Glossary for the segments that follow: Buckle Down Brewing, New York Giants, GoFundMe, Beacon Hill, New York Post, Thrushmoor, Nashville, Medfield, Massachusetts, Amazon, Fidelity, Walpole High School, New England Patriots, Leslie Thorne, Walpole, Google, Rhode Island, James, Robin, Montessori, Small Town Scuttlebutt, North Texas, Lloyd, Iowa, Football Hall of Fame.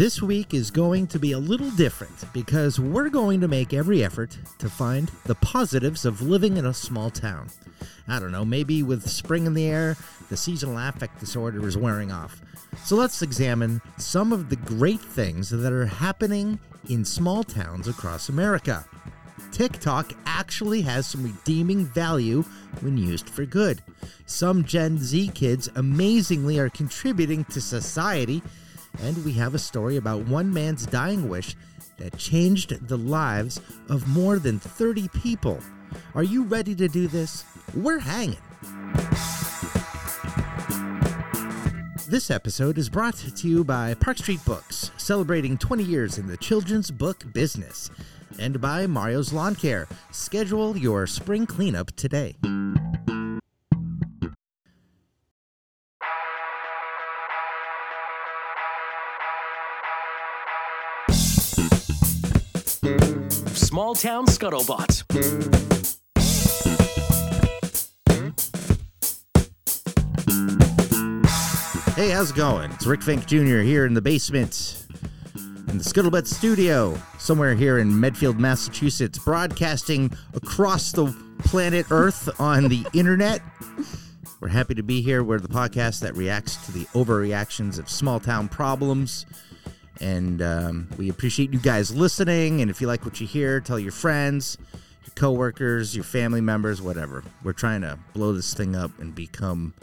This week is going to be a little different because we're going to make every effort to find the positives of living in a small town. I don't know, maybe with spring in the air, the seasonal affect disorder is wearing off. So let's examine some of the great things that are happening in small towns across America. TikTok actually has some redeeming value when used for good. Some Gen Z kids amazingly are contributing to society. And we have a story about one man's dying wish that changed the lives of more than 30 people. Are you ready to do this? We're hanging. This episode is brought to you by Park Street Books, celebrating 20 years in the children's book business, and by Mario's Lawn Care. Schedule your spring cleanup today. Small Town Scuttlebutt. Hey, how's it going? It's Rick Fink Jr. here in the basement in the Scuttlebutt studio, somewhere here in Medfield, Massachusetts, broadcasting across the planet Earth on the internet. We're happy to be here. We're the podcast that reacts to the overreactions of small town problems. And we appreciate you guys listening. And if you like what you hear, tell your friends, your coworkers, your family members, whatever. We're trying to blow this thing up and become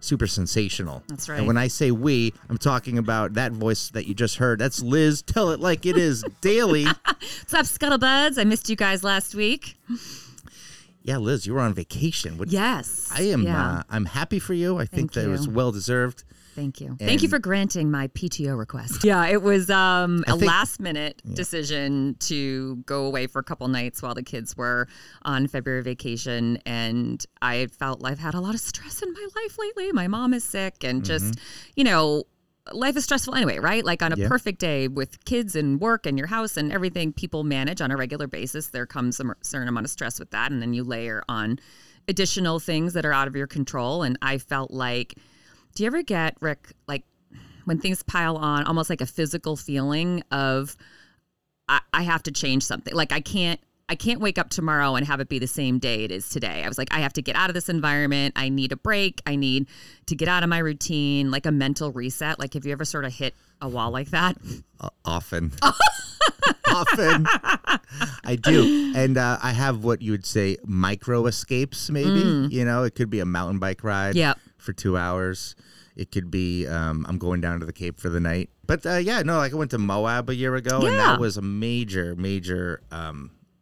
super sensational. That's right. And when I say we, I'm talking about that voice that you just heard. That's Liz. Tell it like it is daily. What's up, Scuttlebuds? I missed you guys last week. Yeah, Liz, you were on vacation. Yes. I am. Yeah. I'm happy for you. I think that it was well deserved. Thank you. And thank you for granting my PTO request. Yeah, it was a last-minute decision to go away for a couple nights while the kids were on February vacation, and I felt I've had a lot of stress in my life lately. My mom is sick, and just, you know, life is stressful anyway, right? Like on a perfect day with kids and work and your house and everything people manage on a regular basis, there comes a certain amount of stress with that, and then you layer on additional things that are out of your control, and I felt like... Do you ever get, Rick, like when things pile on, almost like a physical feeling of I have to change something? Like I can't wake up tomorrow and have it be the same day it is today. I was like, I have to get out of this environment. I need a break. I need to get out of my routine, like a mental reset. Like, have you ever sort of hit a wall like that? Often. Often. I do. And I have what you would say micro escapes, maybe. You know, it could be a mountain bike ride. Yep. For 2 hours. It could be I'm going down to the Cape for the night. But I went to Moab a year ago, and that was a major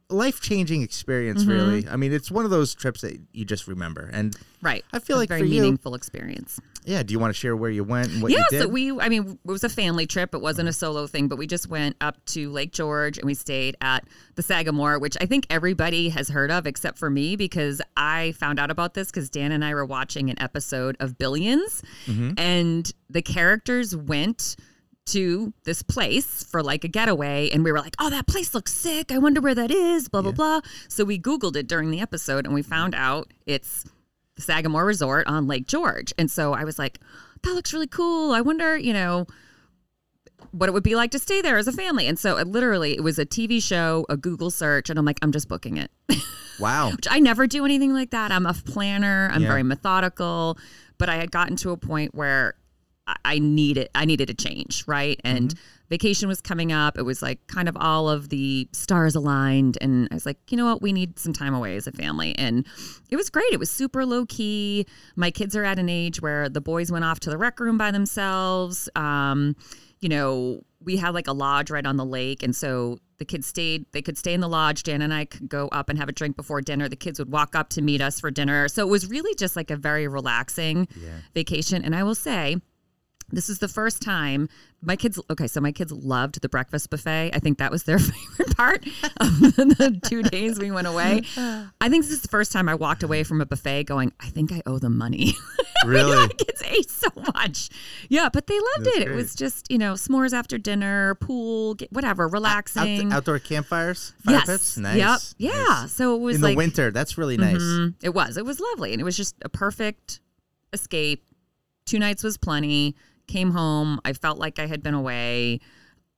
life-changing experience, really. I mean, it's one of those trips that you just remember. And I feel like for you... A very meaningful experience. Yeah. Do you want to share where you went and what you did? Yeah, so it was a family trip. It wasn't a solo thing, but we just went up to Lake George, and we stayed at the Sagamore, which I think everybody has heard of except for me, because I found out about this because Dan and I were watching an episode of Billions, and the characters went to this place for like a getaway, and we were like, oh, that place looks sick. I wonder where that is, blah, blah, blah. So we Googled it during the episode, and we found out it's the Sagamore Resort on Lake George. And so I was like, that looks really cool. I wonder, you know, what it would be like to stay there as a family. And so it was a TV show, a Google search, and I'm like, I'm just booking it. Wow. Which I never do anything like that. I'm a planner. I'm very methodical. But I had gotten to a point where I needed a change, right? And vacation was coming up. It was like kind of all of the stars aligned. And I was like, you know what? We need some time away as a family. And it was great. It was super low key. My kids are at an age where the boys went off to the rec room by themselves. You know, we had like a lodge right on the lake. And so the kids they could stay in the lodge. Dan and I could go up and have a drink before dinner. The kids would walk up to meet us for dinner. So it was really just like a very relaxing vacation. And I will say, this is the first time my kids loved the breakfast buffet. I think that was their favorite part of the 2 days we went away. I think this is the first time I walked away from a buffet going, I think I owe them money. Really? My kids ate so much. Yeah, but they loved it. Great. It was just, you know, s'mores after dinner, pool, whatever, relaxing. Outdoor campfires? Fire pits? Nice. Yep. Yeah. Nice. So it was in the winter. That's really nice. It was. It was lovely. And it was just a perfect escape. 2 nights was plenty. came home. I felt like I had been away.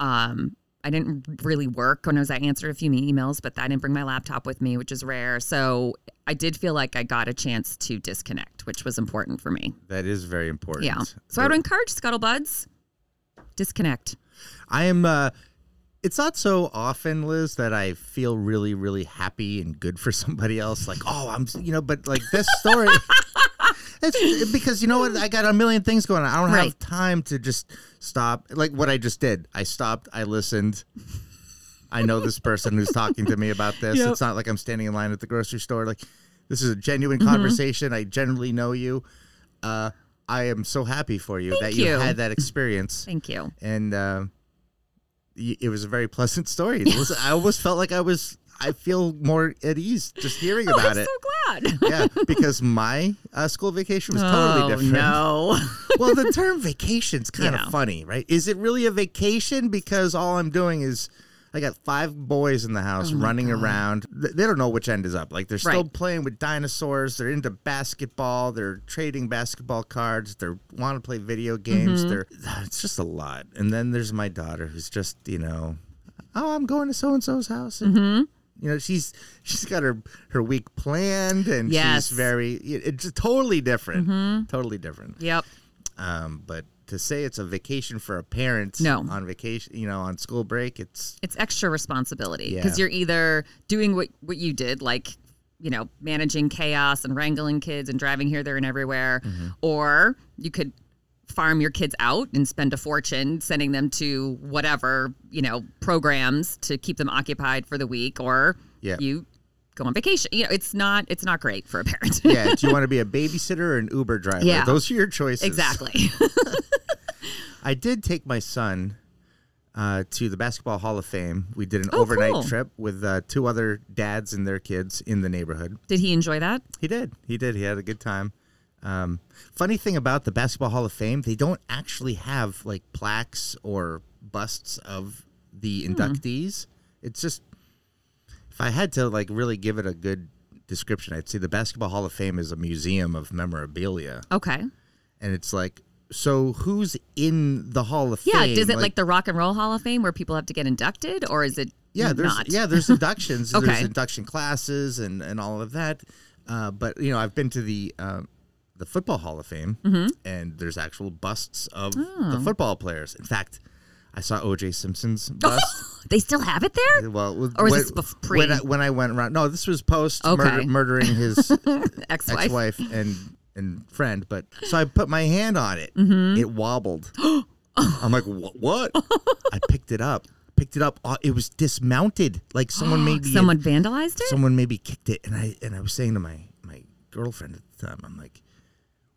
I didn't really work when I was, I answered a few emails, but I didn't bring my laptop with me, which is rare. So I did feel like I got a chance to disconnect, which was important for me. That is very important. Yeah. So I would encourage scuttlebuds, disconnect. I am, it's not so often, Liz, that I feel really, really happy and good for somebody else. Like, oh, I'm, you know, but like this story, it's because you know what? I got a million things going on. I don't have time to just stop. Like what I just did. I stopped. I listened. I know this person who's talking to me about this. Yep. It's not like I'm standing in line at the grocery store. Like this is a genuine conversation. I generally know you. I am so happy for you that you had that experience. Thank you. And, it was a very pleasant story. I almost felt like I feel more at ease just hearing about it. I'm so glad. Yeah, because my school vacation was totally different. No. Well, the term vacation's kind of funny, right? Is it really a vacation? Because all I'm doing is I got 5 boys in the house running around. They don't know which end is up. Like they're still playing with dinosaurs. They're into basketball. They're trading basketball cards. They want to play video games. It's just a lot. And then there's my daughter who's just, you know, oh, I'm going to so-and-so's house. And, you know, she's got her week planned and she's it's totally different. Totally different. Yep. But to say it's a vacation for a parent on vacation, you know, on school break, it's extra responsibility because you're either doing what you did, like, you know, managing chaos and wrangling kids and driving here, there, and everywhere, or you could farm your kids out and spend a fortune sending them to whatever, you know, programs to keep them occupied for the week, or you go on vacation. You know, it's not great for a parent. Yeah, do you want to be a babysitter or an Uber driver? Yeah. Those are your choices. Exactly. I did take my son to the Basketball Hall of Fame. We did an overnight trip with 2 other dads and their kids in the neighborhood. Did he enjoy that? He did. He had a good time. Funny thing about the Basketball Hall of Fame, they don't actually have like plaques or busts of the inductees. It's just, if I had to like really give it a good description, I'd say the Basketball Hall of Fame is a museum of memorabilia. Okay. And it's like, so who's in the Hall of Fame? Yeah, is it like the Rock and Roll Hall of Fame where people have to get inducted, or is it not? Yeah, there's inductions. Okay. There's induction classes and all of that. But, you know, I've been to the Football Hall of Fame, and there's actual busts of the football players. In fact, I saw O.J. Simpson's bust. They still have it there? Well, or was this pre? When I went around. No, this was post murdering his ex-wife and friend, but so I put my hand on it. It wobbled. I'm like, what? I picked it up. It was dismounted. Like someone vandalized it. Someone maybe kicked it, and I was saying to my girlfriend at the time, I'm like,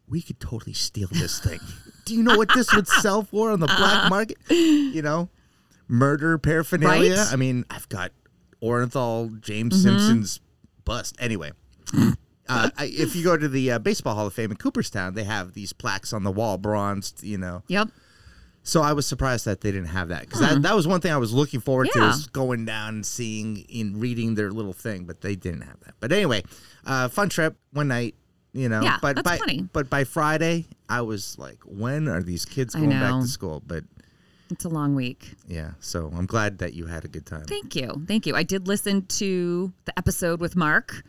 we could totally steal this thing. Do you know what this would sell for on the black market? You know, murder paraphernalia. Right? I mean, I've got Orenthal James Simpson's bust. Anyway. If you go to the Baseball Hall of Fame in Cooperstown, they have these plaques on the wall, bronzed, you know. Yep. So I was surprised that they didn't have that. Because that was one thing I was looking forward to, is going down and seeing and reading their little thing. But they didn't have that. But anyway, fun trip, one night, you know. Yeah, but by Friday, I was like, when are these kids going back to school? But it's a long week. Yeah. So I'm glad that you had a good time. Thank you. I did listen to the episode with Mark,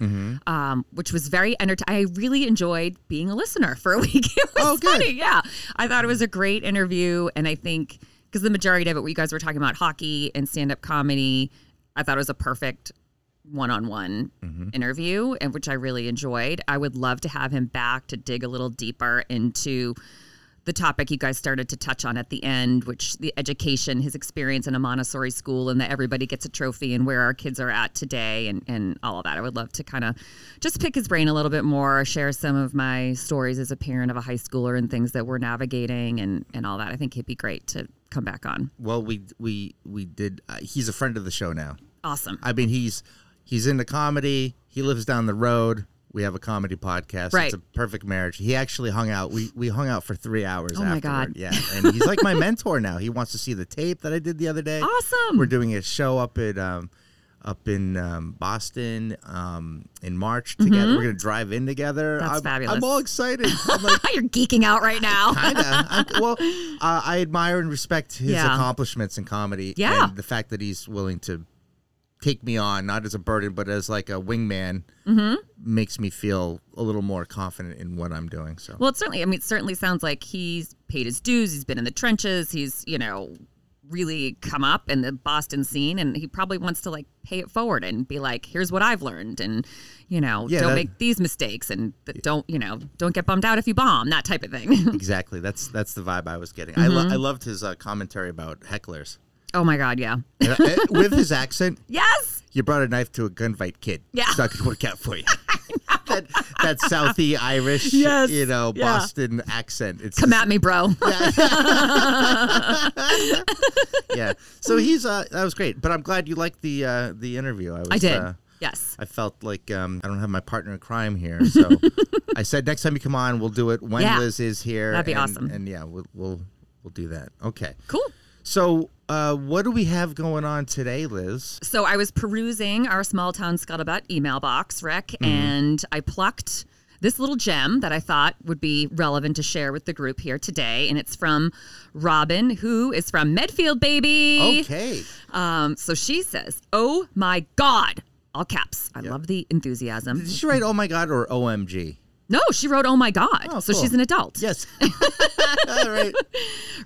which was very entertaining. I really enjoyed being a listener for a week. It was funny. Yeah. I thought it was a great interview. And I think because the majority of it, what you guys were talking about, hockey and stand-up comedy, I thought it was a perfect one-on-one interview, and which I really enjoyed. I would love to have him back to dig a little deeper into the topic you guys started to touch on at the end, which the education, his experience in a Montessori school, and that everybody gets a trophy, and where our kids are at today, and all of that. I would love to kind of just pick his brain a little bit more, share some of my stories as a parent of a high schooler and things that we're navigating and all that. I think it'd be great to come back on. Well, we did. He's a friend of the show now. Awesome. I mean, he's into comedy. He lives down the road. We have a comedy podcast. Right. It's a perfect marriage. He actually hung out. We hung out for 3 hours afterward. My God. Yeah. And he's like my mentor now. He wants to see the tape that I did the other day. Awesome. We're doing a show up at up in Boston in March together. Mm-hmm. We're going to drive in together. That's fabulous. I'm all excited. I'm like, you're geeking out right now. Kind of. Well, I admire and respect his accomplishments in comedy. Yeah. And the fact that he's willing to take me on, not as a burden, but as like a wingman, mm-hmm. makes me feel a little more confident in what I'm doing. So. Well, it certainly sounds like he's paid his dues. He's been in the trenches. He's, really come up in the Boston scene, and he probably wants to like pay it forward and be like, here's what I've learned, and don't make these mistakes, and don't get bummed out if you bomb, that type of thing. Exactly. That's the vibe I was getting. Mm-hmm. I loved his commentary about hecklers. Oh my God, yeah. With his accent. Yes. You brought a knife to a gunfight, kid. Yeah. So I could work out for you. That Southie Irish, Boston accent. It's come at me, bro. Yeah. Yeah. So he's that was great. But I'm glad you liked the interview. I did. Yes. I felt like I don't have my partner in crime here, so I said next time you come on, we'll do it when Liz is here. That'd be awesome. And we'll do that. Okay. Cool. So what do we have going on today, Liz? So I was perusing our Small Town Scuttlebutt email box, Rick, and I plucked this little gem that I thought would be relevant to share with the group here today. And it's from Robin, who is from Medfield, baby. Okay. So she says, oh, my God. All caps. I love the enthusiasm. Did she write oh, my God, or OMG? No, she wrote, oh, my God. Oh, so cool. She's an adult. Yes. All right.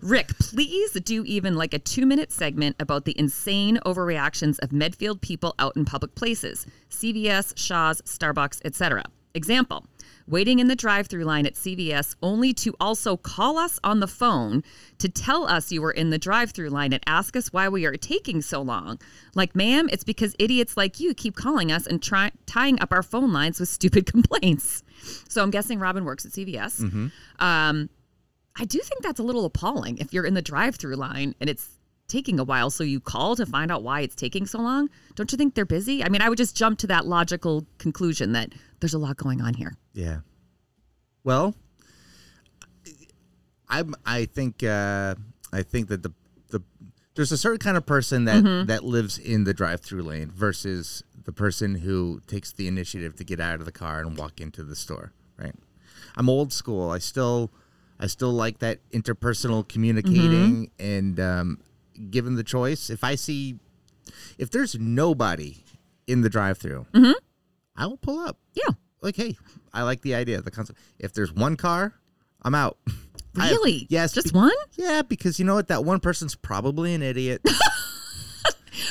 Rick, please do even like a 2-minute segment about the insane overreactions of Medfield people out in public places. CVS, Shaw's, Starbucks, etc. Example, waiting in the drive-thru line at CVS only to also call us on the phone to tell us you were in the drive-thru line and ask us why we are taking so long. Like, ma'am, it's because idiots like you keep calling us and tying up our phone lines with stupid complaints. So I'm guessing Robin works at CVS. Mm-hmm. I do think that's a little appalling if you're in the drive-thru line and it's taking a while, so you call to find out why it's taking so long. Don't you think they're busy? I mean, I would just jump to that logical conclusion that there's a lot going on here. Yeah. Well, I think that the there's a certain kind of person that, mm-hmm. that lives in the drive-thru lane versus the person who takes the initiative to get out of the car and walk into the store, right? I'm old school. I still like that interpersonal communicating, mm-hmm. and given the choice, if there's nobody in the drive-thru, mm-hmm. I will pull up. Yeah. Like, hey, I like the idea, the concept. If there's one car, I'm out. Really? Yes. Just one? Yeah, because you know what? That one person's probably an idiot.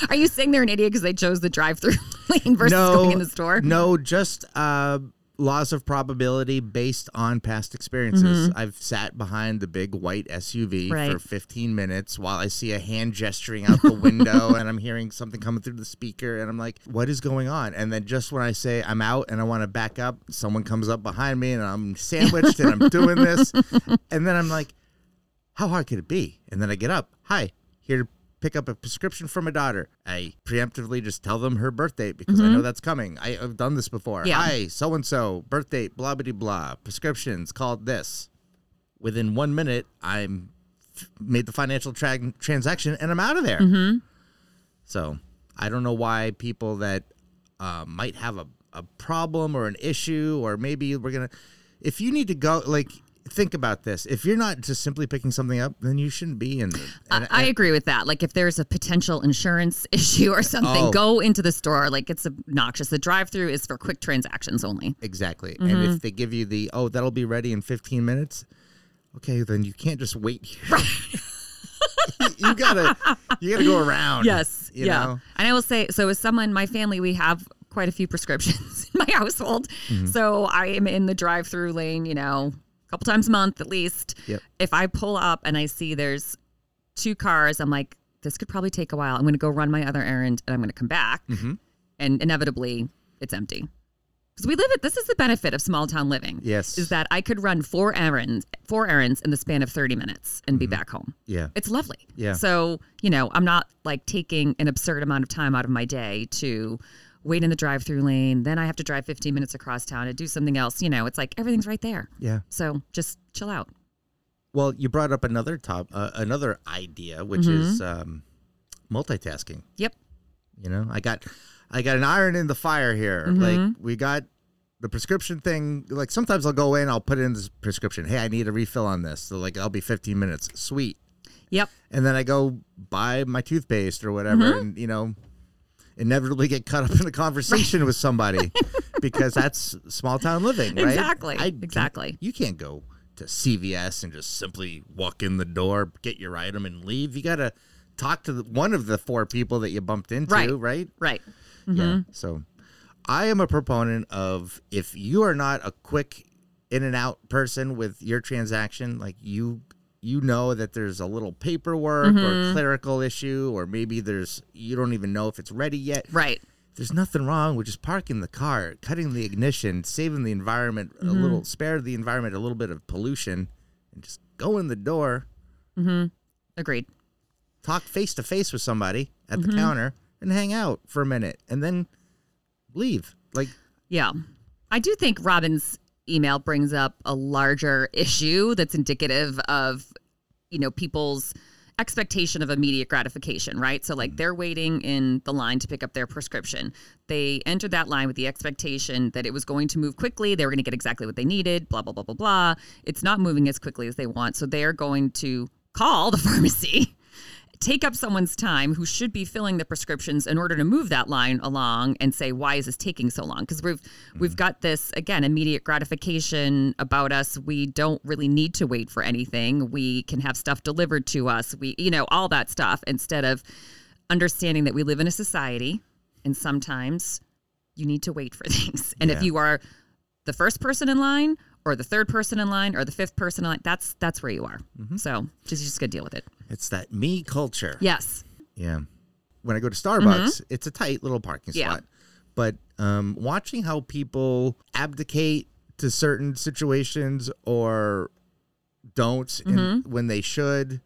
Are you saying they're an idiot because they chose the drive-thru lane versus going in the store? No, just laws of probability based on past experiences. Mm-hmm. I've sat behind the big white SUV for 15 minutes while I see a hand gesturing out the window and I'm hearing something coming through the speaker and I'm like, what is going on? And then just when I say I'm out and I want to back up, someone comes up behind me and I'm sandwiched and I'm doing this. And then I'm like, how hard could it be? And then I get up. Hi, here to pick up a prescription from a daughter. I preemptively just tell them her birth date because mm-hmm. I know that's coming. I have done this before. Yeah. Hi, so-and-so, birth date, blah, blah, blah, prescriptions, called this. Within 1 minute, I made the financial transaction and I'm out of there. Mm-hmm. So I don't know why people that might have a problem or an issue, or maybe we're going to, if you need to go, like, think about this. If you're not just simply picking something up, then you shouldn't be in the... I agree with that. Like, if there's a potential insurance issue or something, go into the store. Like, it's obnoxious. The drive-thru is for quick transactions only. Exactly. Mm-hmm. And if they give you the, that'll be ready in 15 minutes, okay, then you can't just wait here. Right. you gotta go around. Yes. You know? And I will say, so as someone, my family, we have quite a few prescriptions in my household. Mm-hmm. So I am in the drive-thru lane, couple times a month at least. Yep. If I pull up and I see there's two cars, I'm like, this could probably take a while. I'm going to go run my other errand and I'm going to come back. Mm-hmm. And inevitably, it's empty. Because this is the benefit of small town living. Yes. Is that I could run four errands in the span of 30 minutes and be back home. Yeah. It's lovely. Yeah. So, I'm not like taking an absurd amount of time out of my day to wait in the drive-thru lane, then I have to drive 15 minutes across town and do something else. It's like everything's right there. Yeah. So just chill out. Well, you brought up another idea, which is multitasking. Yep. You know, I got an iron in the fire here. Mm-hmm. Like, we got the prescription thing. Like, sometimes I'll go in, I'll put in this prescription. Hey, I need a refill on this. So, like, I'll be 15 minutes. Sweet. Yep. And then I go buy my toothpaste or whatever, mm-hmm. and, you know, inevitably get caught up in a conversation right. with somebody because that's small town living, right? Exactly. Exactly. You can't go to CVS and just simply walk in the door, get your item, and leave. You got to talk to one of the four people that you bumped into, right? Right. Mm-hmm. Yeah. So I am a proponent of, if you are not a quick in and out person with your transaction, like, you know that there's a little paperwork mm-hmm. or clerical issue, or maybe you don't even know if it's ready yet. Right. There's nothing wrong with just parking the car, cutting the ignition, saving the environment mm-hmm. Spare the environment a little bit of pollution, and just go in the door. Mm-hmm. Agreed. Talk face to face with somebody at mm-hmm. the counter and hang out for a minute and then leave. Like, yeah, I do think Robin's email brings up a larger issue that's indicative of, you know, people's expectation of immediate gratification, right? So, like, they're waiting in the line to pick up their prescription. They entered that line with the expectation that it was going to move quickly. They were going to get exactly what they needed, blah, blah, blah, blah, blah. It's not moving as quickly as they want. So they are going to call the pharmacy, take up someone's time who should be filling the prescriptions in order to move that line along, and say, why is this taking so long? Because we've got this, again, immediate gratification about us. We don't really need to wait for anything. We can have stuff delivered to us. We, you know, all that stuff, instead of understanding that we live in a society and sometimes you need to wait for things. And if you are the first person in line, or the third person in line, or the fifth person in line, that's where you are. Mm-hmm. So just gotta deal with it. It's that me culture. Yes. Yeah. When I go to Starbucks, mm-hmm. it's a tight little parking spot. But watching how people abdicate to certain situations or don't mm-hmm. When they should,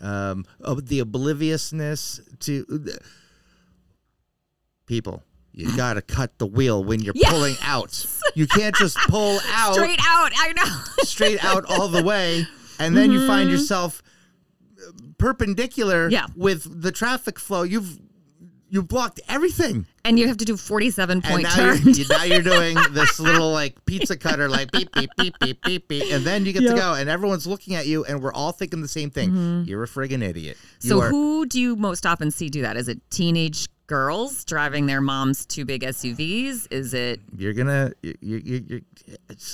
of the obliviousness to people. You got to cut the wheel when you're pulling out. You can't just pull out. Straight out, I know. Straight out all the way. And then mm-hmm. you find yourself perpendicular with the traffic flow. You blocked everything. And you have to do 47-point turns. Now you're doing this little, like, pizza cutter, like, beep, beep, beep, beep, beep, beep. And then you get to go, and everyone's looking at you, and we're all thinking the same thing. Mm-hmm. You're a friggin' idiot. So who do you most often see do that? Is it teenage girls driving their mom's two big SUVs? Is it...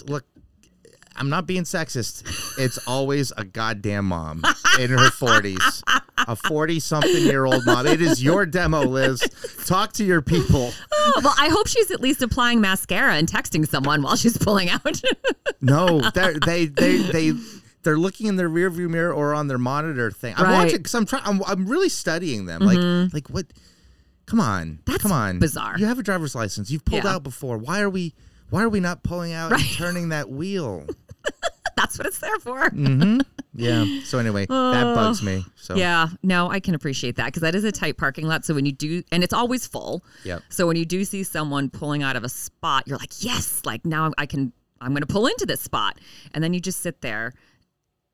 Look, I'm not being sexist. It's always a goddamn mom in her 40s. A 40-something-year-old mom. It is your demo, Liz. Talk to your people. Oh, well, I hope she's at least applying mascara and texting someone while she's pulling out. No, they're looking in their rearview mirror or on their monitor thing. I'm watching because I'm really studying them. Mm-hmm. Like what... Come on. That's bizarre. You have a driver's license. You've pulled out before. Why are we not pulling out and turning that wheel? That's what it's there for. Mm-hmm. Yeah. So anyway, that bugs me. So. Yeah. No, I can appreciate that because that is a tight parking lot. So when you do, and it's always full. Yep. So when you do see someone pulling out of a spot, you're like, yes, like now I'm going to pull into this spot. And then you just sit there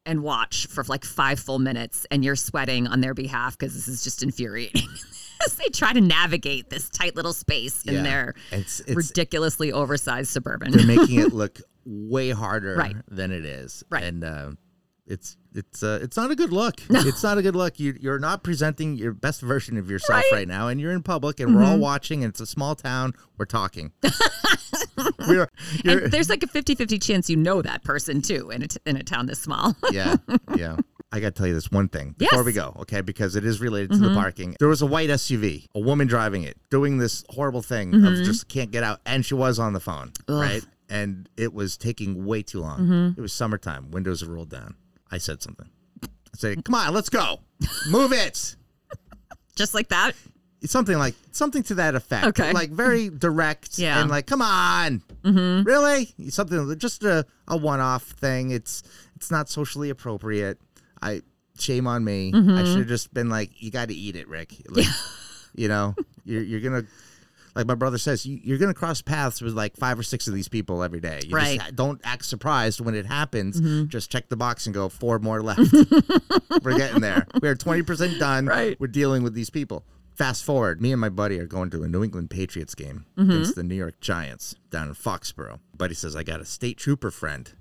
and watch for like 5 full minutes and you're sweating on their behalf because this is just infuriating. They try to navigate this tight little space in their ridiculously oversized Suburban. They're making it look way harder than it is. Right. And it's not a good look. No. It's not a good look. You're not presenting your best version of yourself right now, and you're in public, and mm-hmm. we're all watching, and it's a small town. We're talking. And there's like a 50-50 chance you know that person, too, in a town this small. Yeah. I got to tell you this one thing before we go, okay, because it is related to the parking. There was a white SUV, a woman driving it, doing this horrible thing of just can't get out, and she was on the phone, right? And it was taking way too long. It was summertime. Windows were rolled down. I said something. I said, come on, let's go. Move it. Just like that? Something to that effect. Okay. Like very direct and like, come on. Mm-hmm. Really? Something, just a one-off thing. It's not socially appropriate. Shame on me. Mm-hmm. I should have just been like, you got to eat it, Rick. Like, you know, you're going to, like my brother says, you're going to cross paths with like 5 or 6 of these people every day. You just don't act surprised when it happens. Mm-hmm. Just check the box and go 4 more left. We're getting there. We're 20% done. Right. We're dealing with these people. Fast forward, me and my buddy are going to a New England Patriots game against the New York Giants down in Foxborough. Buddy says, I got a state trooper friend.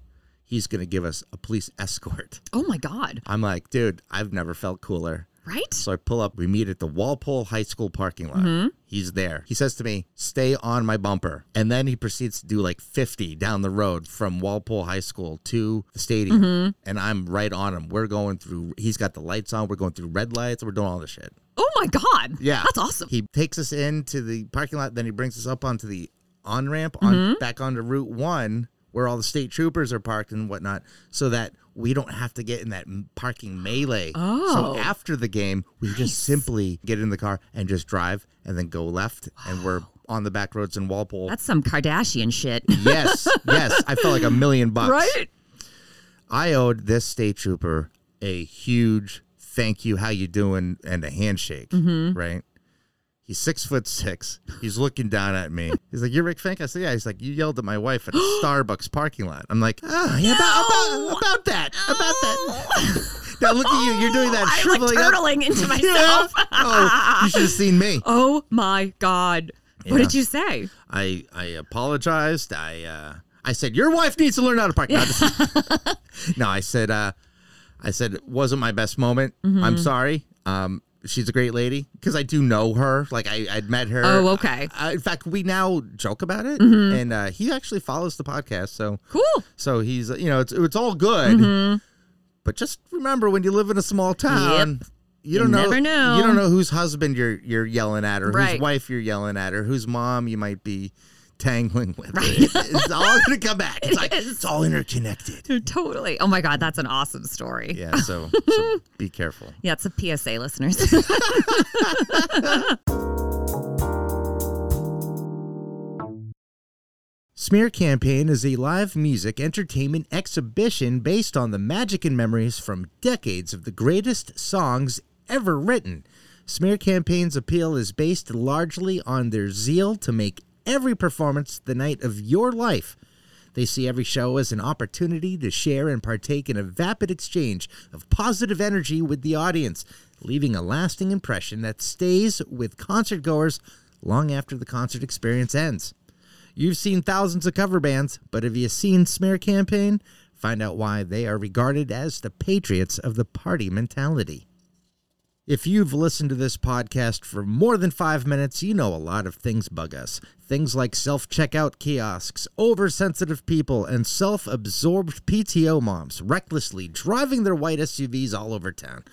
He's going to give us a police escort. Oh, my God. I'm like, dude, I've never felt cooler. Right? So I pull up. We meet at the Walpole High School parking lot. Mm-hmm. He's there. He says to me, stay on my bumper. And then he proceeds to do like 50 down the road from Walpole High School to the stadium. Mm-hmm. And I'm right on him. We're going through. He's got the lights on. We're going through red lights. We're doing all this shit. Oh, my God. Yeah. That's awesome. He takes us into the parking lot. Then he brings us up onto the on-ramp, back onto Route 1, where all the state troopers are parked and whatnot, so that we don't have to get in that parking melee. Oh. So after the game, we just simply get in the car and just drive and then go left. Wow. And we're on the back roads in Walpole. That's some Kardashian shit. Yes, yes. I felt like $1 million. Right? I owed this state trooper a huge thank you, how you doing, and a handshake, right? He's 6'6". He's looking down at me. He's like, you're Rick Fink? I said, yeah. He's like, you yelled at my wife at a Starbucks parking lot. I'm like, oh, yeah, no! about that. Now look at you. You're doing that. I'm like turtling up into myself. Yeah. Oh, you should have seen me. Oh, my God. Yeah. What did you say? I apologized. I said, your wife needs to learn how to park. Yeah. No, I said, it wasn't my best moment. Mm-hmm. I'm sorry. She's a great lady because I do know her. Like, I'd met her. Oh, okay. In fact, we now joke about it. Mm-hmm. And he actually follows the podcast. So cool. So he's, you know, it's all good. Mm-hmm. But just remember, when you live in a small town, you never know. You don't know whose husband you're yelling at, or whose wife you're yelling at, or whose mom you might be tangling with. Right. It's all going to come back. It's all interconnected. Totally. Oh, my God. That's an awesome story. Yeah. So be careful. Yeah. It's a PSA, listeners. Smear Campaign is a live music entertainment exhibition based on the magic and memories from decades of the greatest songs ever written. Smear Campaign's appeal is based largely on their zeal to make every performance the night of your life. They see every show as an opportunity to share and partake in a vapid exchange of positive energy with the audience, leaving a lasting impression that stays with concertgoers long after the concert experience ends. You've seen thousands of cover bands, but have you seen Smear Campaign? Find out why they are regarded as the patriots of the party mentality. If you've listened to this podcast for more than 5 minutes, you know a lot of things bug us. Things like self-checkout kiosks, oversensitive people, and self-absorbed PTO moms recklessly driving their white SUVs all over town.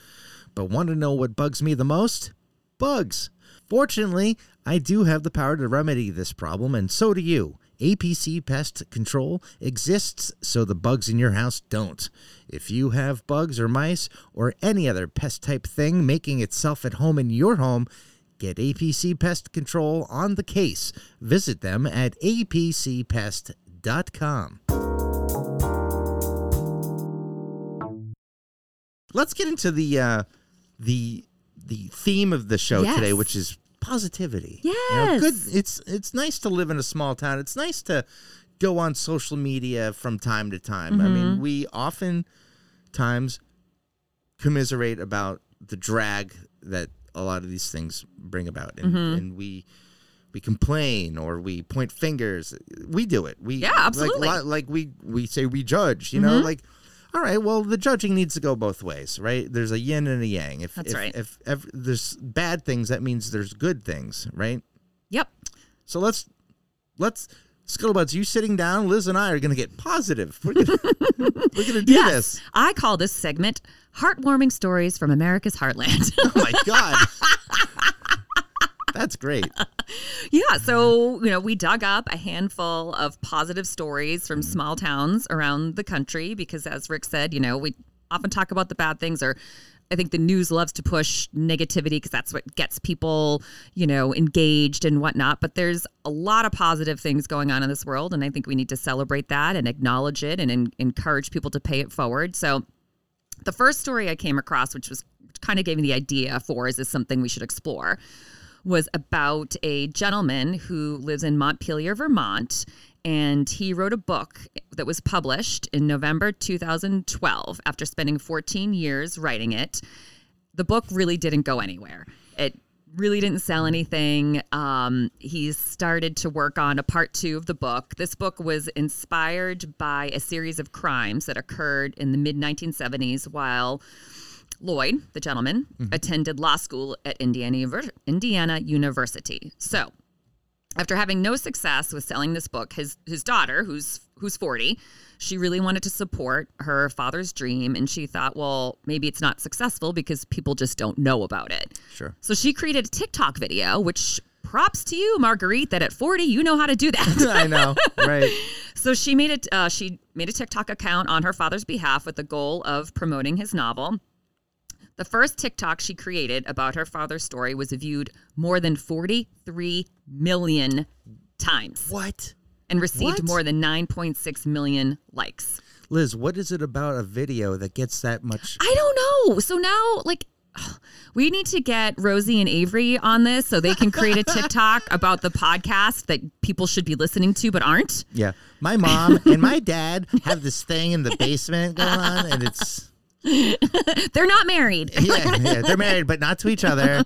But want to know what bugs me the most? Bugs. Fortunately, I do have the power to remedy this problem, and so do you. APC Pest Control exists so the bugs in your house don't. If you have bugs or mice or any other pest-type thing making itself at home in your home, get APC Pest Control on the case. Visit them at apcpest.com. Let's get into the theme of the show today, which is positivity. Yes. You know, good. It's nice to live in a small town. It's nice to go on social media from time to time. Mm-hmm. I mean, we oftentimes commiserate about the drag that a lot of these things bring about. And, and we complain, or we point fingers. We do it. Yeah, absolutely. Like we say we judge, you know, like, all right, well, the judging needs to go both ways, right? There's a yin and a yang. That's right. If there's bad things, that means there's good things, right? Yep. So let's Scuttlebutts, you sitting down, Liz and I are going to get positive. We're gonna do this. I call this segment Heartwarming Stories from America's Heartland. Oh, my God. That's great. Yeah. So, you know, we dug up a handful of positive stories from small towns around the country because, as Rick said, you know, we often talk about the bad things, or I think the news loves to push negativity because that's what gets people, you know, engaged and whatnot. But there's a lot of positive things going on in this world, and I think we need to celebrate that and acknowledge it and encourage people to pay it forward. So the first story I came across, which kind of gave me the idea for is this something we should explore, was about a gentleman who lives in Montpelier, Vermont, and he wrote a book that was published in November 2012 after spending 14 years writing it. The book really didn't go anywhere. It really didn't sell anything. He started to work on a part two of the book. This book was inspired by a series of crimes that occurred in the mid-1970s while Lloyd, the gentleman, attended law school at Indiana University. So after having no success with selling this book, his daughter, who's 40, she really wanted to support her father's dream, and she thought, well, maybe it's not successful because people just don't know about it. Sure. So she created a TikTok video, which props to you, Marguerite, that at 40, you know how to do that. I know, right. So she made a TikTok account on her father's behalf with the goal of promoting his novel. The first TikTok she created about her father's story was viewed more than 43 million times. What? And received more than 9.6 million likes. Liz, what is it about a video that gets that much? I don't know. So now, we need to get Rosie and Avery on this so they can create a TikTok about the podcast that people should be listening to but aren't. Yeah. My mom and my dad have this thing in the basement going on, and it's... They're not married. Yeah, they're married, but not to each other.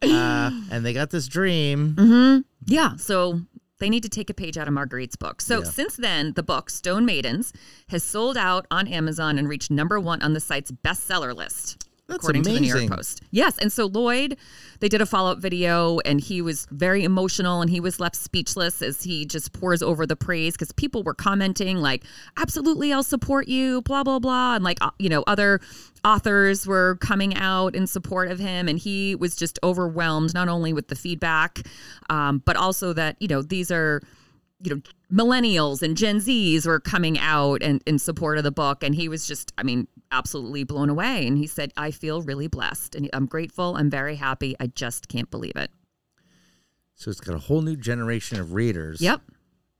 And they got this dream. Mm-hmm. Yeah, so... they need to take a page out of Marguerite's book. So since then, the book, Stone Maidens, has sold out on Amazon and reached number 1 on the site's bestseller list. That's according amazing. To the New York Post. Yes, and so Lloyd, they did a follow-up video, and he was very emotional, and he was left speechless as he just pours over the praise because people were commenting like, absolutely, I'll support you, blah, blah, blah. And other authors were coming out in support of him, and he was just overwhelmed not only with the feedback, but also that, these are... millennials and Gen Zs were coming out and in support of the book. And he was just, absolutely blown away. And he said, I feel really blessed and I'm grateful. I'm very happy. I just can't believe it. So it's got a whole new generation of readers. Yep.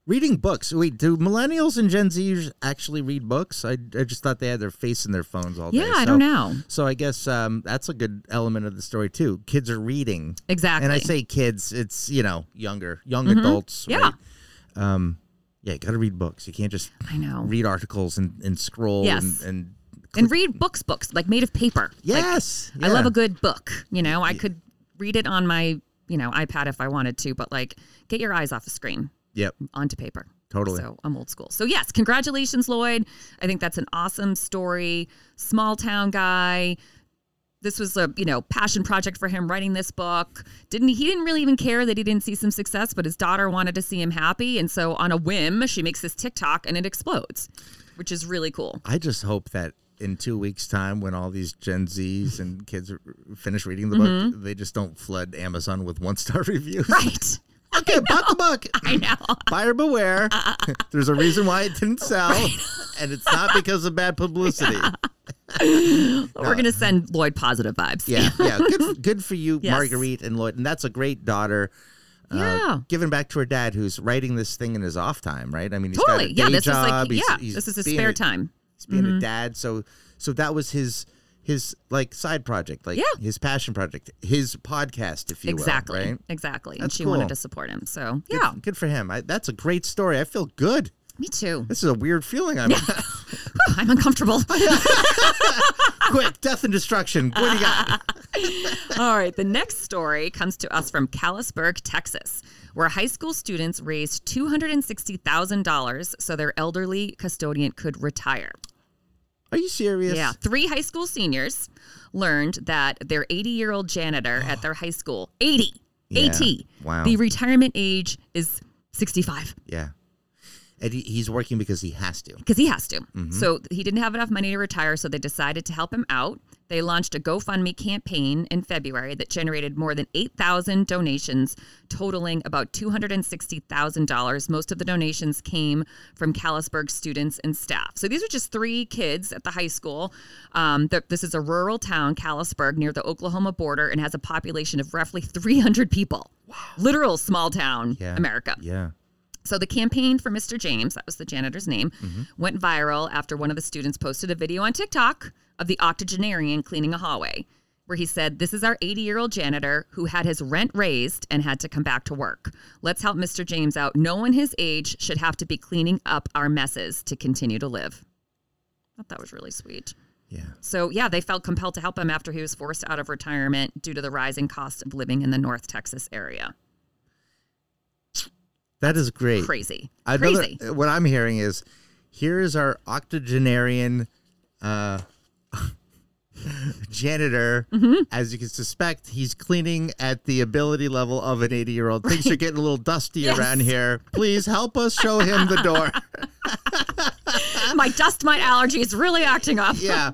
Reading books. Wait, do millennials and Gen Zs actually read books? I just thought they had their face in their phones all day. Yeah, I don't know. So I guess that's a good element of the story, too. Kids are reading. Exactly. And I say kids, it's, young adults. Yeah. Right? You got to read books. You can't just read articles and scroll and read books like made of paper. Yes. I love a good book. I could read it on my, iPad if I wanted to, but get your eyes off the screen. Yep. Onto paper. Totally. So I'm old school. So yes, congratulations, Lloyd. I think that's an awesome story. Small town guy. This was a, passion project for him writing this book. He didn't really even care that he didn't see some success, but his daughter wanted to see him happy. And so on a whim, she makes this TikTok and it explodes, which is really cool. I just hope that in 2 weeks' time, when all these Gen Zs and kids finish reading the book, they just don't flood Amazon with 1-star reviews. Right. Okay, bought the book. I know. Buyer beware. There's a reason why it didn't sell, and it's not because of bad publicity. Yeah. We're going to send Lloyd positive vibes. Yeah. Good for you, yes. Marguerite and Lloyd. And that's a great daughter. Giving back to her dad, who's writing this thing in his off time, right? He's totally. Got a day job. This is his spare time. He's being a dad. So that was his side project, his passion project, his podcast, if you will. Exactly. That's and she wanted to support him. So, Good for him. That's a great story. I feel good. Me too. This is a weird feeling. I'm uncomfortable. Quick, death and destruction. What do you got? All right. The next story comes to us from Kalispell, Texas, where high school students raised $260,000 so their elderly custodian could retire. Are you serious? Yeah. 3 high school seniors learned that their 80-year-old janitor at their high school, 80, wow. The retirement age is 65. Yeah. And he's working because he has to. Mm-hmm. So he didn't have enough money to retire, so they decided to help him out. They launched a GoFundMe campaign in February that generated more than 8,000 donations, totaling about $260,000. Most of the donations came from Kalispell students and staff. So these are just 3 kids at the high school. This is a rural town, Kalispell, near the Oklahoma border, and has a population of roughly 300 people. Wow. Literal small town America. Yeah. So the campaign for Mr. James, that was the janitor's name, went viral after one of the students posted a video on TikTok of the octogenarian cleaning a hallway, where he said, "This is our 80-year-old janitor who had his rent raised and had to come back to work. Let's help Mr. James out. No one his age should have to be cleaning up our messes to continue to live." I thought that was really sweet. Yeah. So, yeah, they felt compelled to help him after he was forced out of retirement due to the rising cost of living in the North Texas area. That is great. Crazy. Crazy. What I'm hearing is, here is our octogenarian janitor. Mm-hmm. As you can suspect, he's cleaning at the ability level of an 80-year-old. Right. Things are getting a little dusty around here. Please help us show him the door. My dust mite allergy is really acting up. Yeah.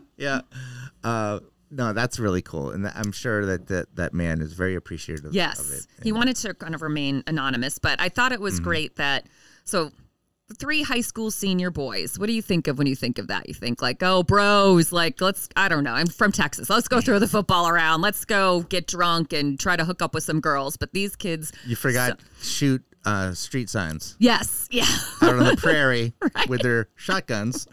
No, that's really cool. And I'm sure that man is very appreciative of it. Yes. He wanted to kind of remain anonymous, but I thought it was great that... So, 3 high school senior boys. What do you think of when you think of that? You think like, oh, bros, like, let's, I don't know. I'm from Texas. Let's go throw the football around. Let's go get drunk and try to hook up with some girls. But these kids. You forgot shoot street signs. Yes. Yeah. Out on the prairie with their shotguns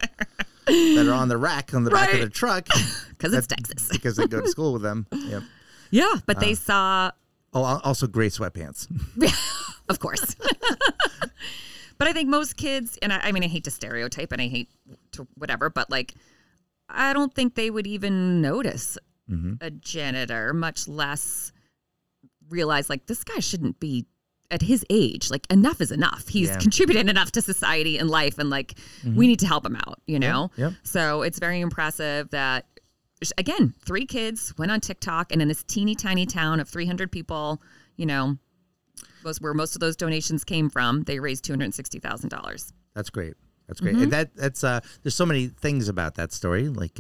that are on the rack on the back of their truck. Because it's Texas. Because they go to school with them. Yep. Yeah. But they saw. Oh, also gray sweatpants. Of course. But I think most kids, and I mean, I hate to stereotype and I hate to whatever, but like, I don't think they would even notice a janitor, much less realize like this guy shouldn't be at his age. Like, enough is enough. He's contributed enough to society and life, and like, we need to help him out, you know? Yep. So it's very impressive that, again, 3 kids went on TikTok, and in this teeny tiny town of 300 people, you know, where most of those donations came from, they raised $260,000. That's great. And that's there's so many things about that story. Like,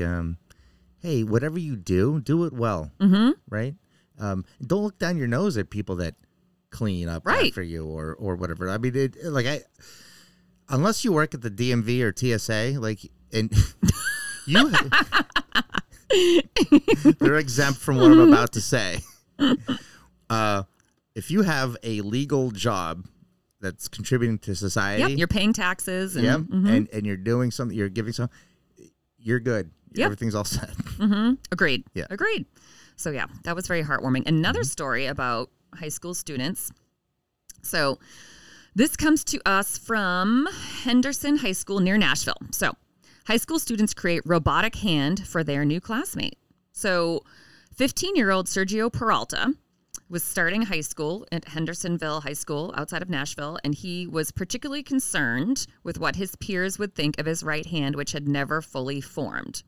hey, whatever you do, do it well. Mm-hmm. Right? Don't look down your nose at people that clean up after you or whatever. I mean, unless you work at the DMV or TSA, like, and you, they're exempt from what I'm about to say. If you have a legal job that's contributing to society, you're paying taxes, and and you're doing something, you're giving something, you're good. Yep. Everything's all set. Mm-hmm. Agreed. Yeah. Agreed. So yeah, that was very heartwarming. Another story about high school students. So this comes to us from Henderson High School near Nashville. So high school students create robotic hand for their new classmate. So 15-year-old Sergio Peralta was starting high school at Hendersonville High School outside of Nashville, and he was particularly concerned with what his peers would think of his right hand, which had never fully formed.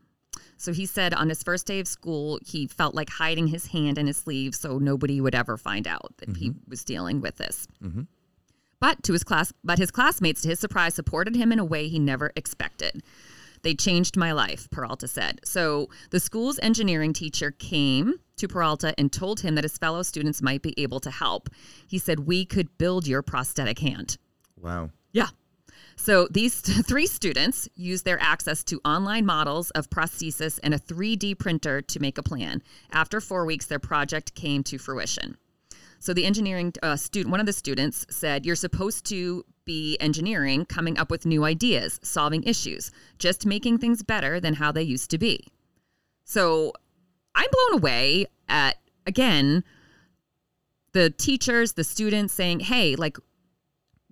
So he said on his first day of school, he felt like hiding his hand in his sleeve so nobody would ever find out that he was dealing with this. Mm-hmm. But his classmates, to his surprise, supported him in a way he never expected. They changed my life, Peralta said. So the school's engineering teacher came to Peralta and told him that his fellow students might be able to help. He said, "We could build your prosthetic hand." Wow. Yeah. So these 3 students used their access to online models of prosthesis and a 3D printer to make a plan. After 4 weeks, their project came to fruition. So the engineering student, one of the students said, "You're supposed to be engineering, coming up with new ideas, solving issues, just making things better than how they used to be." So I'm blown away at, again, the teachers, the students saying, hey, like,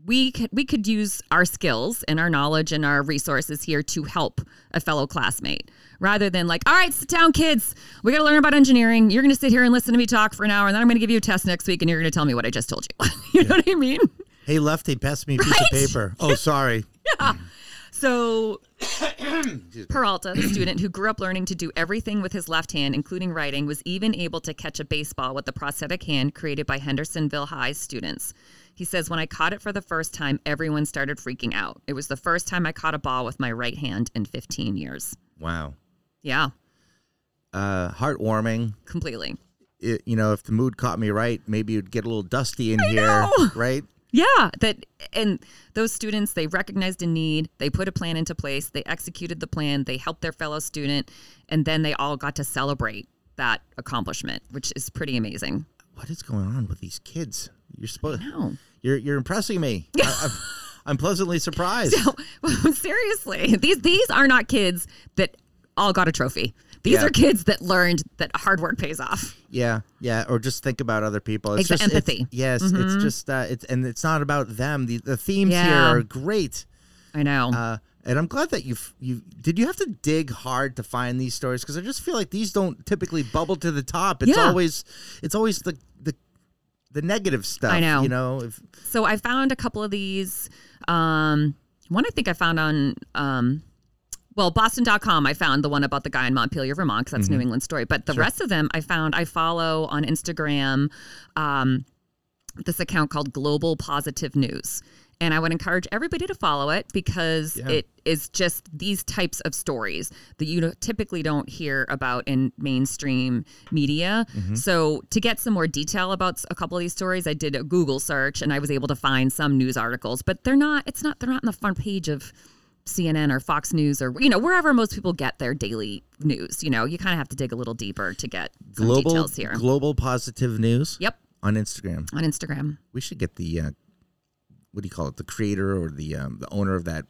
we could use our skills and our knowledge and our resources here to help a fellow classmate, rather than like, all right, sit down, kids, we got to learn about engineering. You're going to sit here and listen to me talk for an hour, and then I'm going to give you a test next week, and you're going to tell me what I just told you. You know what I mean? Hey, Lefty, pass me a piece of paper. Oh, sorry. Yeah. So Peralta, the student who grew up learning to do everything with his left hand, including writing, was even able to catch a baseball with the prosthetic hand created by Hendersonville High students. He says, when I caught it for the first time, everyone started freaking out. It was the first time I caught a ball with my right hand in 15 years. Wow. Yeah. Heartwarming. Completely. It, you know, if the mood caught me right, maybe you'd get a little dusty in here, right? Yeah, and those students, they recognized a need, they put a plan into place, they executed the plan, they helped their fellow student, and then they all got to celebrate that accomplishment, which is pretty amazing. What is going on with these kids? You're impressing me. I'm pleasantly surprised. So, seriously, these are not kids that all got a trophy. These are kids that learned that hard work pays off. Yeah, or just think about other people. It's just empathy. It's just it's not about them. The themes here are great. I know. And I'm glad that did you have to dig hard to find these stories? Because I just feel like these don't typically bubble to the top. It's always the negative stuff. I know. You know. So I found a couple of these. One I think I found on Boston.com. I found the one about the guy in Montpelier, Vermont, because that's New England story. But the rest of them I follow on Instagram this account called Global Positive News. And I would encourage everybody to follow it because it is just these types of stories that you typically don't hear about in mainstream media. Mm-hmm. So to get some more detail about a couple of these stories, I did a Google search and I was able to find some news articles, but they're not on the front page of CNN or Fox News or, wherever most people get their daily news. You kind of have to dig a little deeper to get some details here. Global Positive News? Yep. On Instagram. We should get the... what do you call it? The creator or the owner of that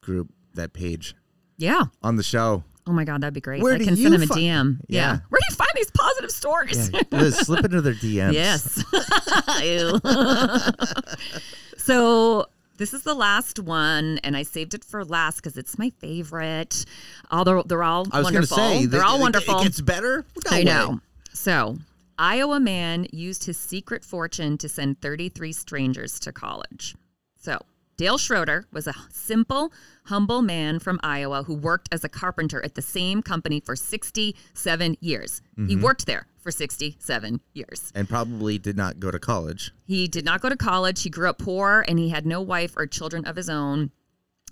group, that page. Yeah. On the show. Oh my God, that'd be great. I can send him a DM. Yeah. Where do you find these positive stories? Yeah. Liz, slip into their DMs. Yes. So this is the last one, and I saved it for last because it's my favorite. Although they're all wonderful. I was going to say, they're all wonderful. It gets better. No way. So, Iowa man used his secret fortune to send 33 strangers to college. So, Dale Schroeder was a simple, humble man from Iowa who worked as a carpenter at the same company for 67 years. Mm-hmm. He worked there for 67 years. And probably did not go to college. He did not go to college. He grew up poor, and he had no wife or children of his own.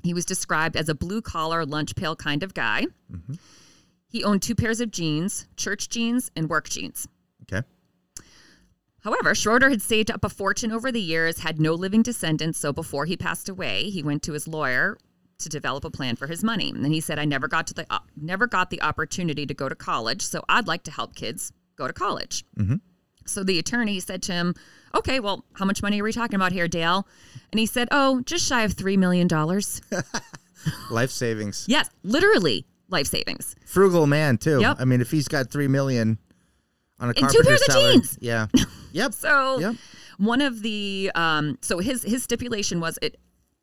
He was described as a blue-collar, lunch-pail kind of guy. Mm-hmm. He owned two pairs of jeans, church jeans and work jeans. Okay. However, Schroeder had saved up a fortune over the years, had no living descendants, so before he passed away, he went to his lawyer to develop a plan for his money. And he said, I never got the opportunity to go to college, so I'd like to help kids go to college. Mm-hmm. So the attorney said to him, okay, well, how much money are we talking about here, Dale? And he said, just shy of $3 million. Life savings. Yes, literally life savings. Frugal man, too. Yep. I mean, if he's got $3 million... And two pairs of jeans. Yeah. Yep. One of the his stipulation was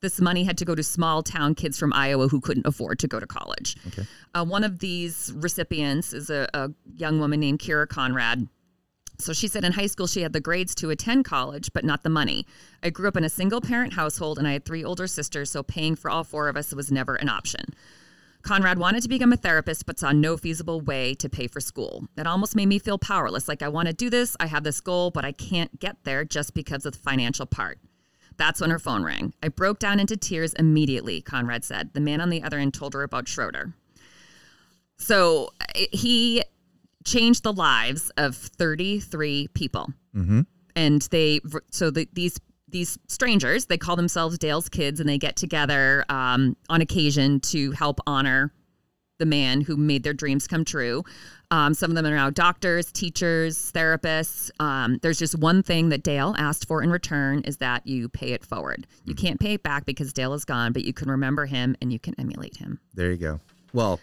this money had to go to small town kids from Iowa who couldn't afford to go to college. Okay. One of these recipients is a young woman named Kira Conrad. So she said in high school she had the grades to attend college, but not the money. I grew up in a single parent household and I had three older sisters, so paying for all four of us was never an option. Conrad wanted to become a therapist, but saw no feasible way to pay for school. That almost made me feel powerless. Like, I want to do this. I have this goal, but I can't get there just because of the financial part. That's when her phone rang. I broke down into tears immediately, Conrad said. The man on the other end told her about Schroeder. So he changed the lives of 33 people. Mm-hmm. And these strangers, they call themselves Dale's kids, and they get together on occasion to help honor the man who made their dreams come true. Some of them are now doctors, teachers, therapists. There's just one thing that Dale asked for in return is that you pay it forward. You can't pay it back because Dale is gone, but you can remember him and you can emulate him. There you go. Well,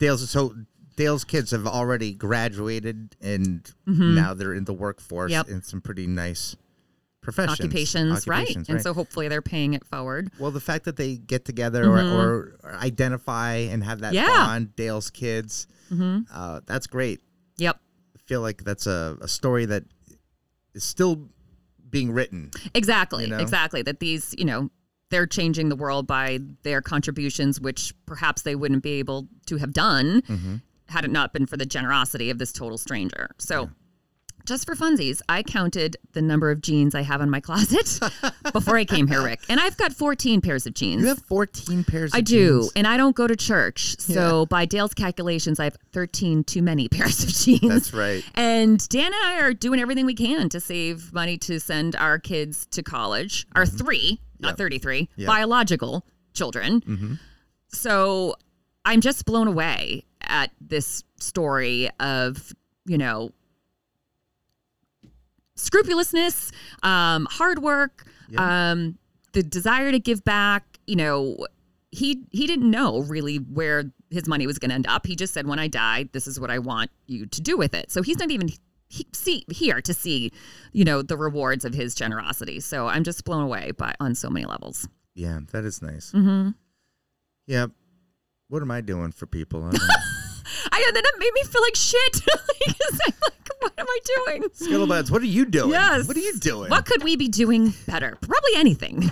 Dale's kids have already graduated, and now they're in the workforce in some pretty nice... Occupations, right. And so hopefully they're paying it forward. Well, the fact that they get together or identify and have that bond, Dale's kids, that's great. Yep. I feel like that's a story that is still being written. Exactly, exactly. That these, they're changing the world by their contributions, which perhaps they wouldn't be able to have done had it not been for the generosity of this total stranger. So... Yeah. Just for funsies, I counted the number of jeans I have in my closet before I came here, Rick. And I've got 14 pairs of jeans. You have 14 pairs of jeans? I do, and I don't go to church. So by Dale's calculations, I have 13 too many pairs of jeans. That's right. And Dan and I are doing everything we can to save money to send our kids to college. Our three, not 33, biological children. Mm-hmm. So I'm just blown away at this story of, scrupulousness, hard work, the desire to give back. He didn't know really where his money was going to end up. He just said, when I die, this is what I want you to do with it. So he's not even here to see, the rewards of his generosity. So I'm just blown away on so many levels. Yeah, that is nice. Mm-hmm. Yeah. What am I doing for people? I know, that made me feel like shit. Because I'm like, what am I doing? Scuttlebutts, what are you doing? Yes. What are you doing? What could we be doing better? Probably anything.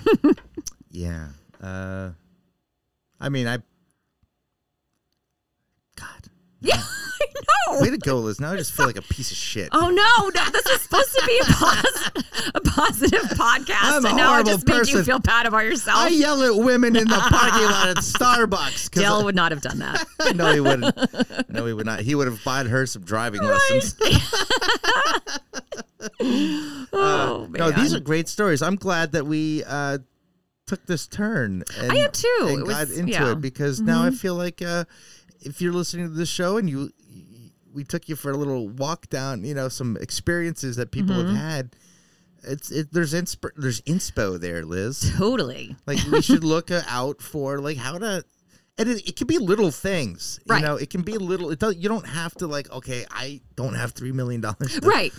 Yeah. I mean, God. Yeah, I know. Way to go, Liz. Now I just feel like a piece of shit. Oh, no. This was supposed to be a positive podcast. I'm a horrible person. And now I just made you feel bad about yourself. I yell at women in the parking lot at Starbucks. Dale would not have done that. No, he wouldn't. No, he would not. He would have bought her some driving lessons. Man. No, these are great stories. I'm glad that we took this turn. And, I am, too. And got into it because now I feel like... if you're listening to this show and we took you for a little walk down, some experiences that people have had. There's inspo there, Liz. Totally. Like we should look out for like how to, and it can be little things, right. It can be little. You don't have to I don't have $3 million. Right.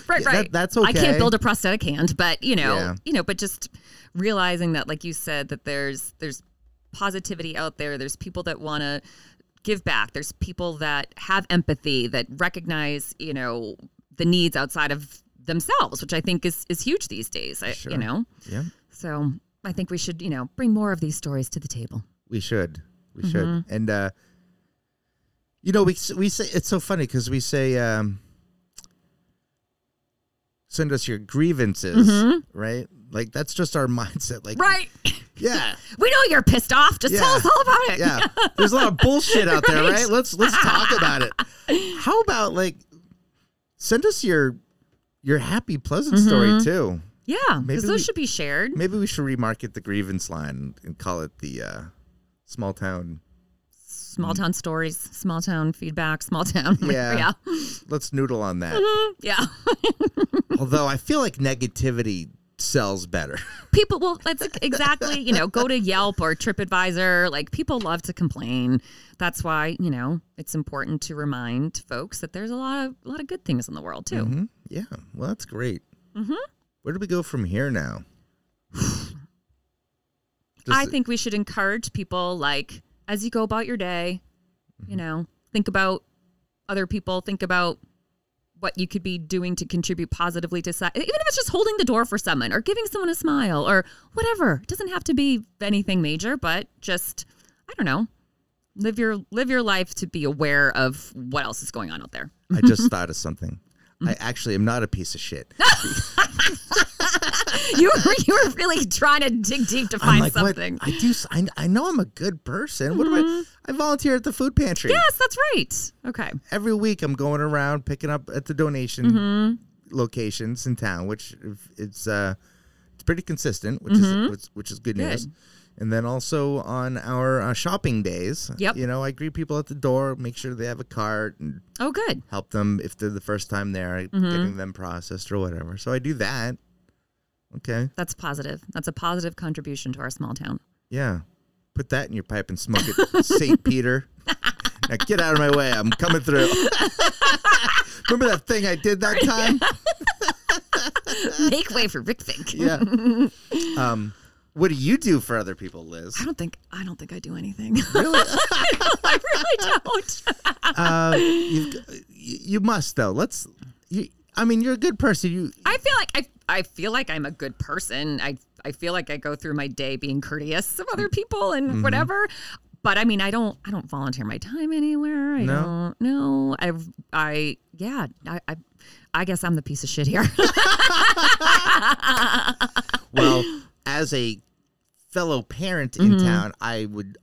That's okay. I can't build a prosthetic hand, but but just realizing that, like you said, that there's positivity out there. There's people that want to give back. There's people that have empathy, that recognize, the needs outside of themselves, which I think is huge these days, sure. Yeah. So I think we should, bring more of these stories to the table. We should. And, we say, it's so funny because we say, send us your grievances, right? Like that's just our mindset. Like, right. Yeah. We know you're pissed off. Just tell us all about it. Yeah. There's a lot of bullshit out there, right? Let's talk about it. How about send us your happy, pleasant story too. Yeah. Because those should be shared. Maybe we should remarket the grievance line and call it the small town. Small town stories, small town feedback, small town. Yeah. Let's noodle on that. Mm-hmm. Yeah. Although I feel like negativity sells better. People, well, that's exactly, go to Yelp or TripAdvisor. People love to complain. That's why, it's important to remind folks that there's a lot of good things in the world, too. Mm-hmm. Yeah. Well, that's great. Mm-hmm. Where do we go from here now? I think we should encourage people, as you go about your day, think about other people, think about what you could be doing to contribute positively to society, even if it's just holding the door for someone or giving someone a smile or whatever. It doesn't have to be anything major, but just, I don't know, live your life to be aware of what else is going on out there. I just thought of something. I actually am not a piece of shit. You were really trying to dig deep to find something. What? I do. I know I'm a good person. What do I volunteer at the food pantry. Yes, that's right. Okay. Every week I'm going around picking up at the donation locations in town, which it's pretty consistent, which is good news. And then also on our shopping days, I greet people at the door, make sure they have a cart, and help them if they're the first time there, getting them processed or whatever. So I do that. Okay. That's positive. That's a positive contribution to our small town. Yeah. Put that in your pipe and smoke it, St. Peter. Now get out of my way. I'm coming through. Remember that thing I did that time? Make way for Rick Fink. Yeah. What do you do for other people, Liz? I don't think I do anything. Really? I really don't. You must though. You're a good person. I feel like I'm a good person. I feel like I go through my day being courteous of other people and whatever. But I mean, I don't volunteer my time anywhere. I don't know. I guess I'm the piece of shit here. Well, as a fellow parent in town, I would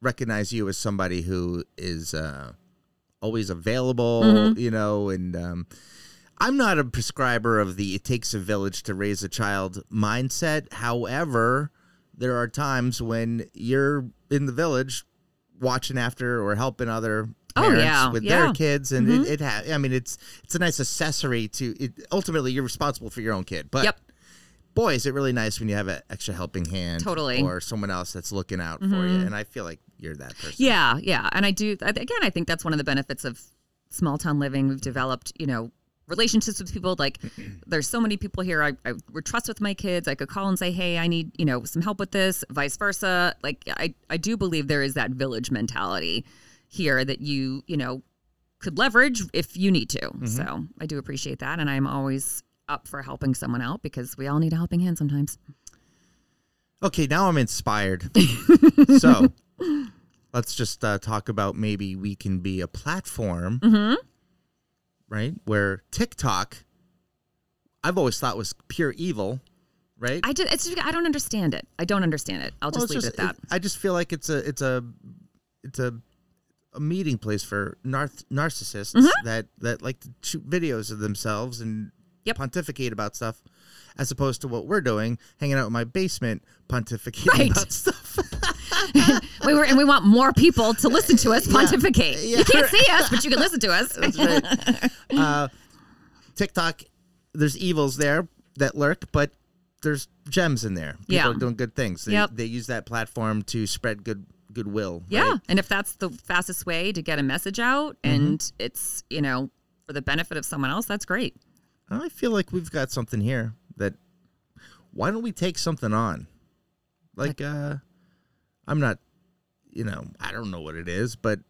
recognize you as somebody who is always available, and I'm not a prescriber of the it takes a village to raise a child mindset. However, there are times when you're in the village watching after or helping other parents with their kids. And it's a nice accessory to it. Ultimately, you're responsible for your own kid. But boy, is it really nice when you have an extra helping hand or someone else that's looking out for you. And I feel like you're that person. Yeah, yeah. And I do. Again, I think that's one of the benefits of small town living. We've developed, relationships with people. Like, there's so many people here I would trust with my kids. I could call and say, hey, I need, you know, some help with this, vice versa. Like, I do believe there is that village mentality here that you know, could leverage if you need to. Mm-hmm. So I do appreciate that. And I'm always up for helping someone out because we all need a helping hand sometimes. Okay, now I'm inspired. So let's just talk about maybe we can be a platform, mm-hmm. right, where TikTok, I've always thought was pure evil, right? I don't understand it. I'll just leave it at that. I just feel like it's a meeting place for narcissists mm-hmm. that like to shoot videos of themselves and yep. pontificate about stuff, as opposed to what we're doing, hanging out in my basement, pontificating right. about stuff. We want more people to listen to us pontificate. Yeah. You can't see us, but you can listen to us. That's right. TikTok, there's evils there that lurk, but there's gems in there. People are doing good things. They use that platform to spread goodwill. Yeah, right? And if that's the fastest way to get a message out, mm-hmm. and it's, you know, for the benefit of someone else, that's great. I feel like we've got something here that, why don't we take something on? Like, I'm not, you know, I don't know what it is, but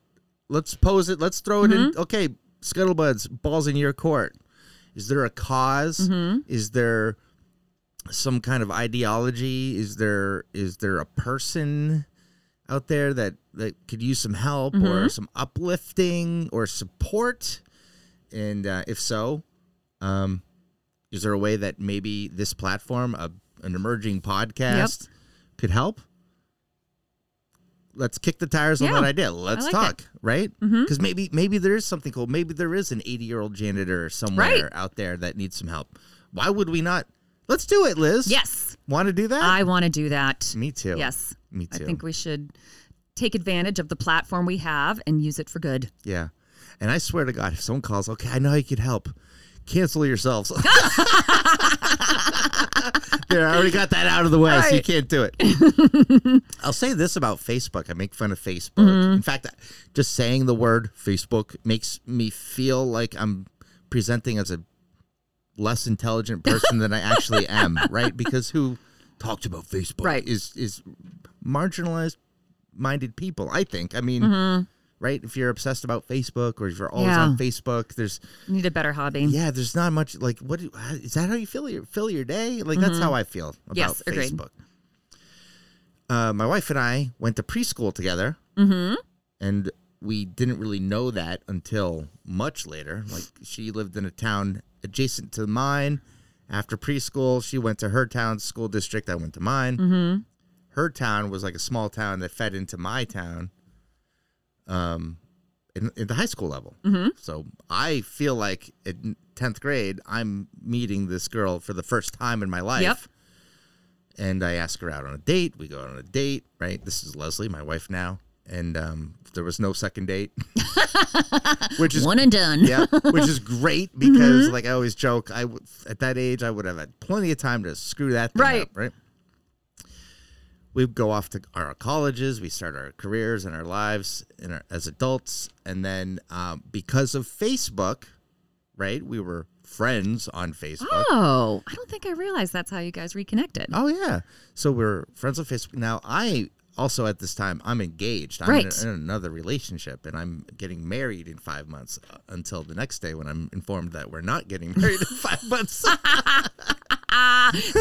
let's pose it. Let's throw it mm-hmm. in. Okay, Scuttlebuds, ball's in your court. Is there a cause? Mm-hmm. Is there some kind of ideology? Is there a person out there that could use some help mm-hmm. or some uplifting or support? And if so, is there a way that maybe this platform, an emerging podcast, yep. could help? Let's kick the tires on that idea. Let's talk, right? Because mm-hmm. maybe there is something cool. Maybe there is an 80-year-old janitor somewhere out there that needs some help. Why would we not? Let's do it, Liz. Yes. Want to do that? I want to do that. Me too. Yes. Me too. I think we should take advantage of the platform we have and use it for good. Yeah. And I swear to God, if someone calls, okay, I know you could help. Cancel yourselves. There, I already got that out of the way, so you can't do it. I'll say this about Facebook. I make fun of Facebook. Mm-hmm. In fact, just saying the word Facebook makes me feel like I'm presenting as a less intelligent person than I actually am, right? Because who talked about Facebook is marginalized-minded people, I think. I mean... Mm-hmm. Right? If you're obsessed about Facebook or if you're always on Facebook, you need a better hobby. Yeah, there's not much, like, is that how you fill your day? Like, mm-hmm. that's how I feel about Facebook. My wife and I went to preschool together, mm-hmm. and we didn't really know that until much later. Like, she lived in a town adjacent to mine. After preschool, she went to her town's school district. I went to mine. Mm-hmm. Her town was like a small town that fed into my town. In the high school level. Mm-hmm. So I feel like in 10th grade, I'm meeting this girl for the first time in my life. Yep. And I ask her out on a date. We go out on a date, right? This is Leslie, my wife now. And there was no second date. Which is one and done. Yeah, which is great because, mm-hmm. like I always joke, at that age, I would have had plenty of time to screw that thing up, right? We go off to our colleges, we start our careers and our lives as adults, and then because of Facebook, right, we were friends on Facebook. Oh, I don't think I realized that's how you guys reconnected. Oh, yeah. So we're friends on Facebook. Now, I also at this time, I'm engaged. I'm in another relationship, and I'm getting married in 5 months until the next day when I'm informed that we're not getting married in 5 months.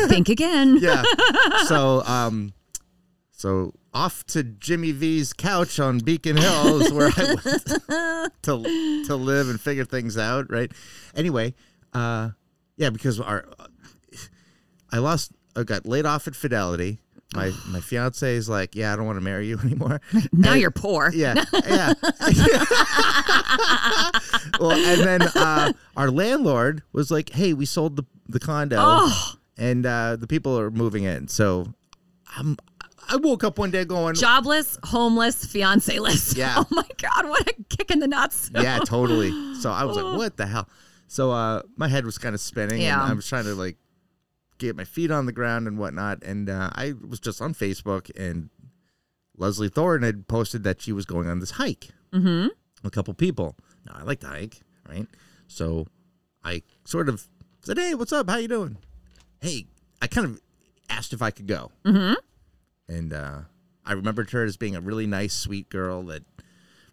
Think again. Yeah. So, So off to Jimmy V's couch on Beacon Hill is where I went to live and figure things out, right? Anyway, because I got laid off at Fidelity. My fiance is like, I don't want to marry you anymore. Now you're poor. Yeah, yeah. Well, and then our landlord was like, hey, we sold the condo, and the people are moving in, so I woke up one day going... Jobless, homeless, fiancé-less. Yeah. Oh, my God. What a kick in the nuts. Yeah, totally. So I was like, what the hell? So my head was kind of spinning, and I was trying to, like, get my feet on the ground and whatnot. And I was just on Facebook, and Leslie Thorne had posted that she was going on this hike. Mm-hmm. A couple people. Now, I like to hike, right? So I sort of said, hey, what's up? How you doing? Hey, I kind of asked if I could go. Mm-hmm. And I remembered her as being a really nice, sweet girl that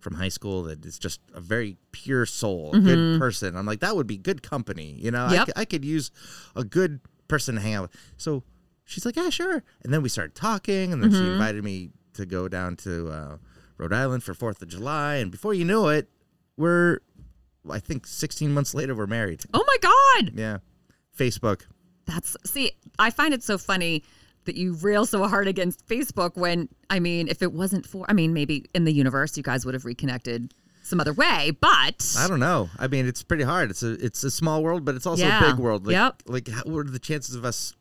from high school that is just a very pure soul, a good person. I'm like, that would be good company. You know, I could use a good person to hang out with. So she's like, yeah, sure. And then we started talking, and then she invited me to go down to Rhode Island for 4th of July. And before you knew it, we're, I think 16 months later, we're married. Oh, my God. Yeah. Facebook. That's, see, I find it so funny that you rail so hard against Facebook when, I mean, if it wasn't for, I mean, maybe in the universe, you guys would have reconnected some other way, but. I don't know. I mean, it's pretty hard. It's a small world, but it's also a big world. Like, like how, what are the chances of us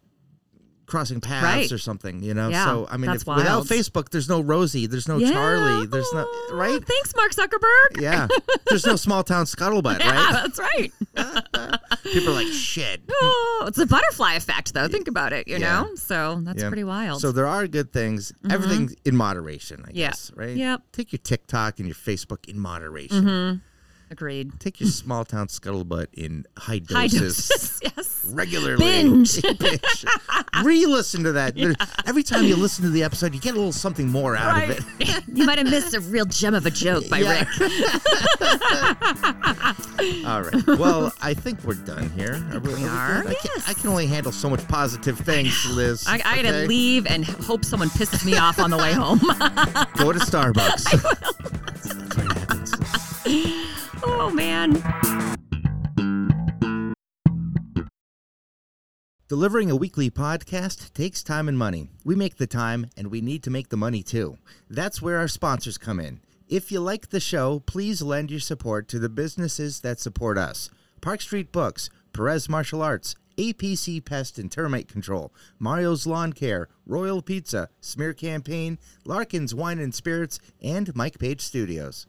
crossing paths or something, you know? Yeah, so, I mean, if, without Facebook, there's no Rosie, there's no Charlie, there's no, right? Thanks, Mark Zuckerberg. Yeah. There's no small town scuttlebutt, right? Yeah, that's right. People are like, shit. Oh, it's a butterfly effect, though. Think about it, you know? So that's pretty wild. So there are good things. Everything in moderation, I guess, right? Yep. Take your TikTok and your Facebook in moderation. Agreed. Take your small town scuttlebutt in high doses. High doses, yes. Regularly. Binge. Re-listen to that. Yeah. Every time you listen to the episode, you get a little something more out of it. You might have missed a real gem of a joke by Rick. All right. Well, I think we're done here. We are. I can only handle so much positive things, Liz. I had to leave and hope someone pisses me off on the way home. Go to Starbucks. I will. That's what happens. Oh, man. Delivering a weekly podcast takes time and money. We make the time, and we need to make the money, too. That's where our sponsors come in. If you like the show, please lend your support to the businesses that support us. Park Street Books, Perez Martial Arts, APC Pest and Termite Control, Mario's Lawn Care, Royal Pizza, Smear Campaign, Larkin's Wine and Spirits, and Mike Page Studios.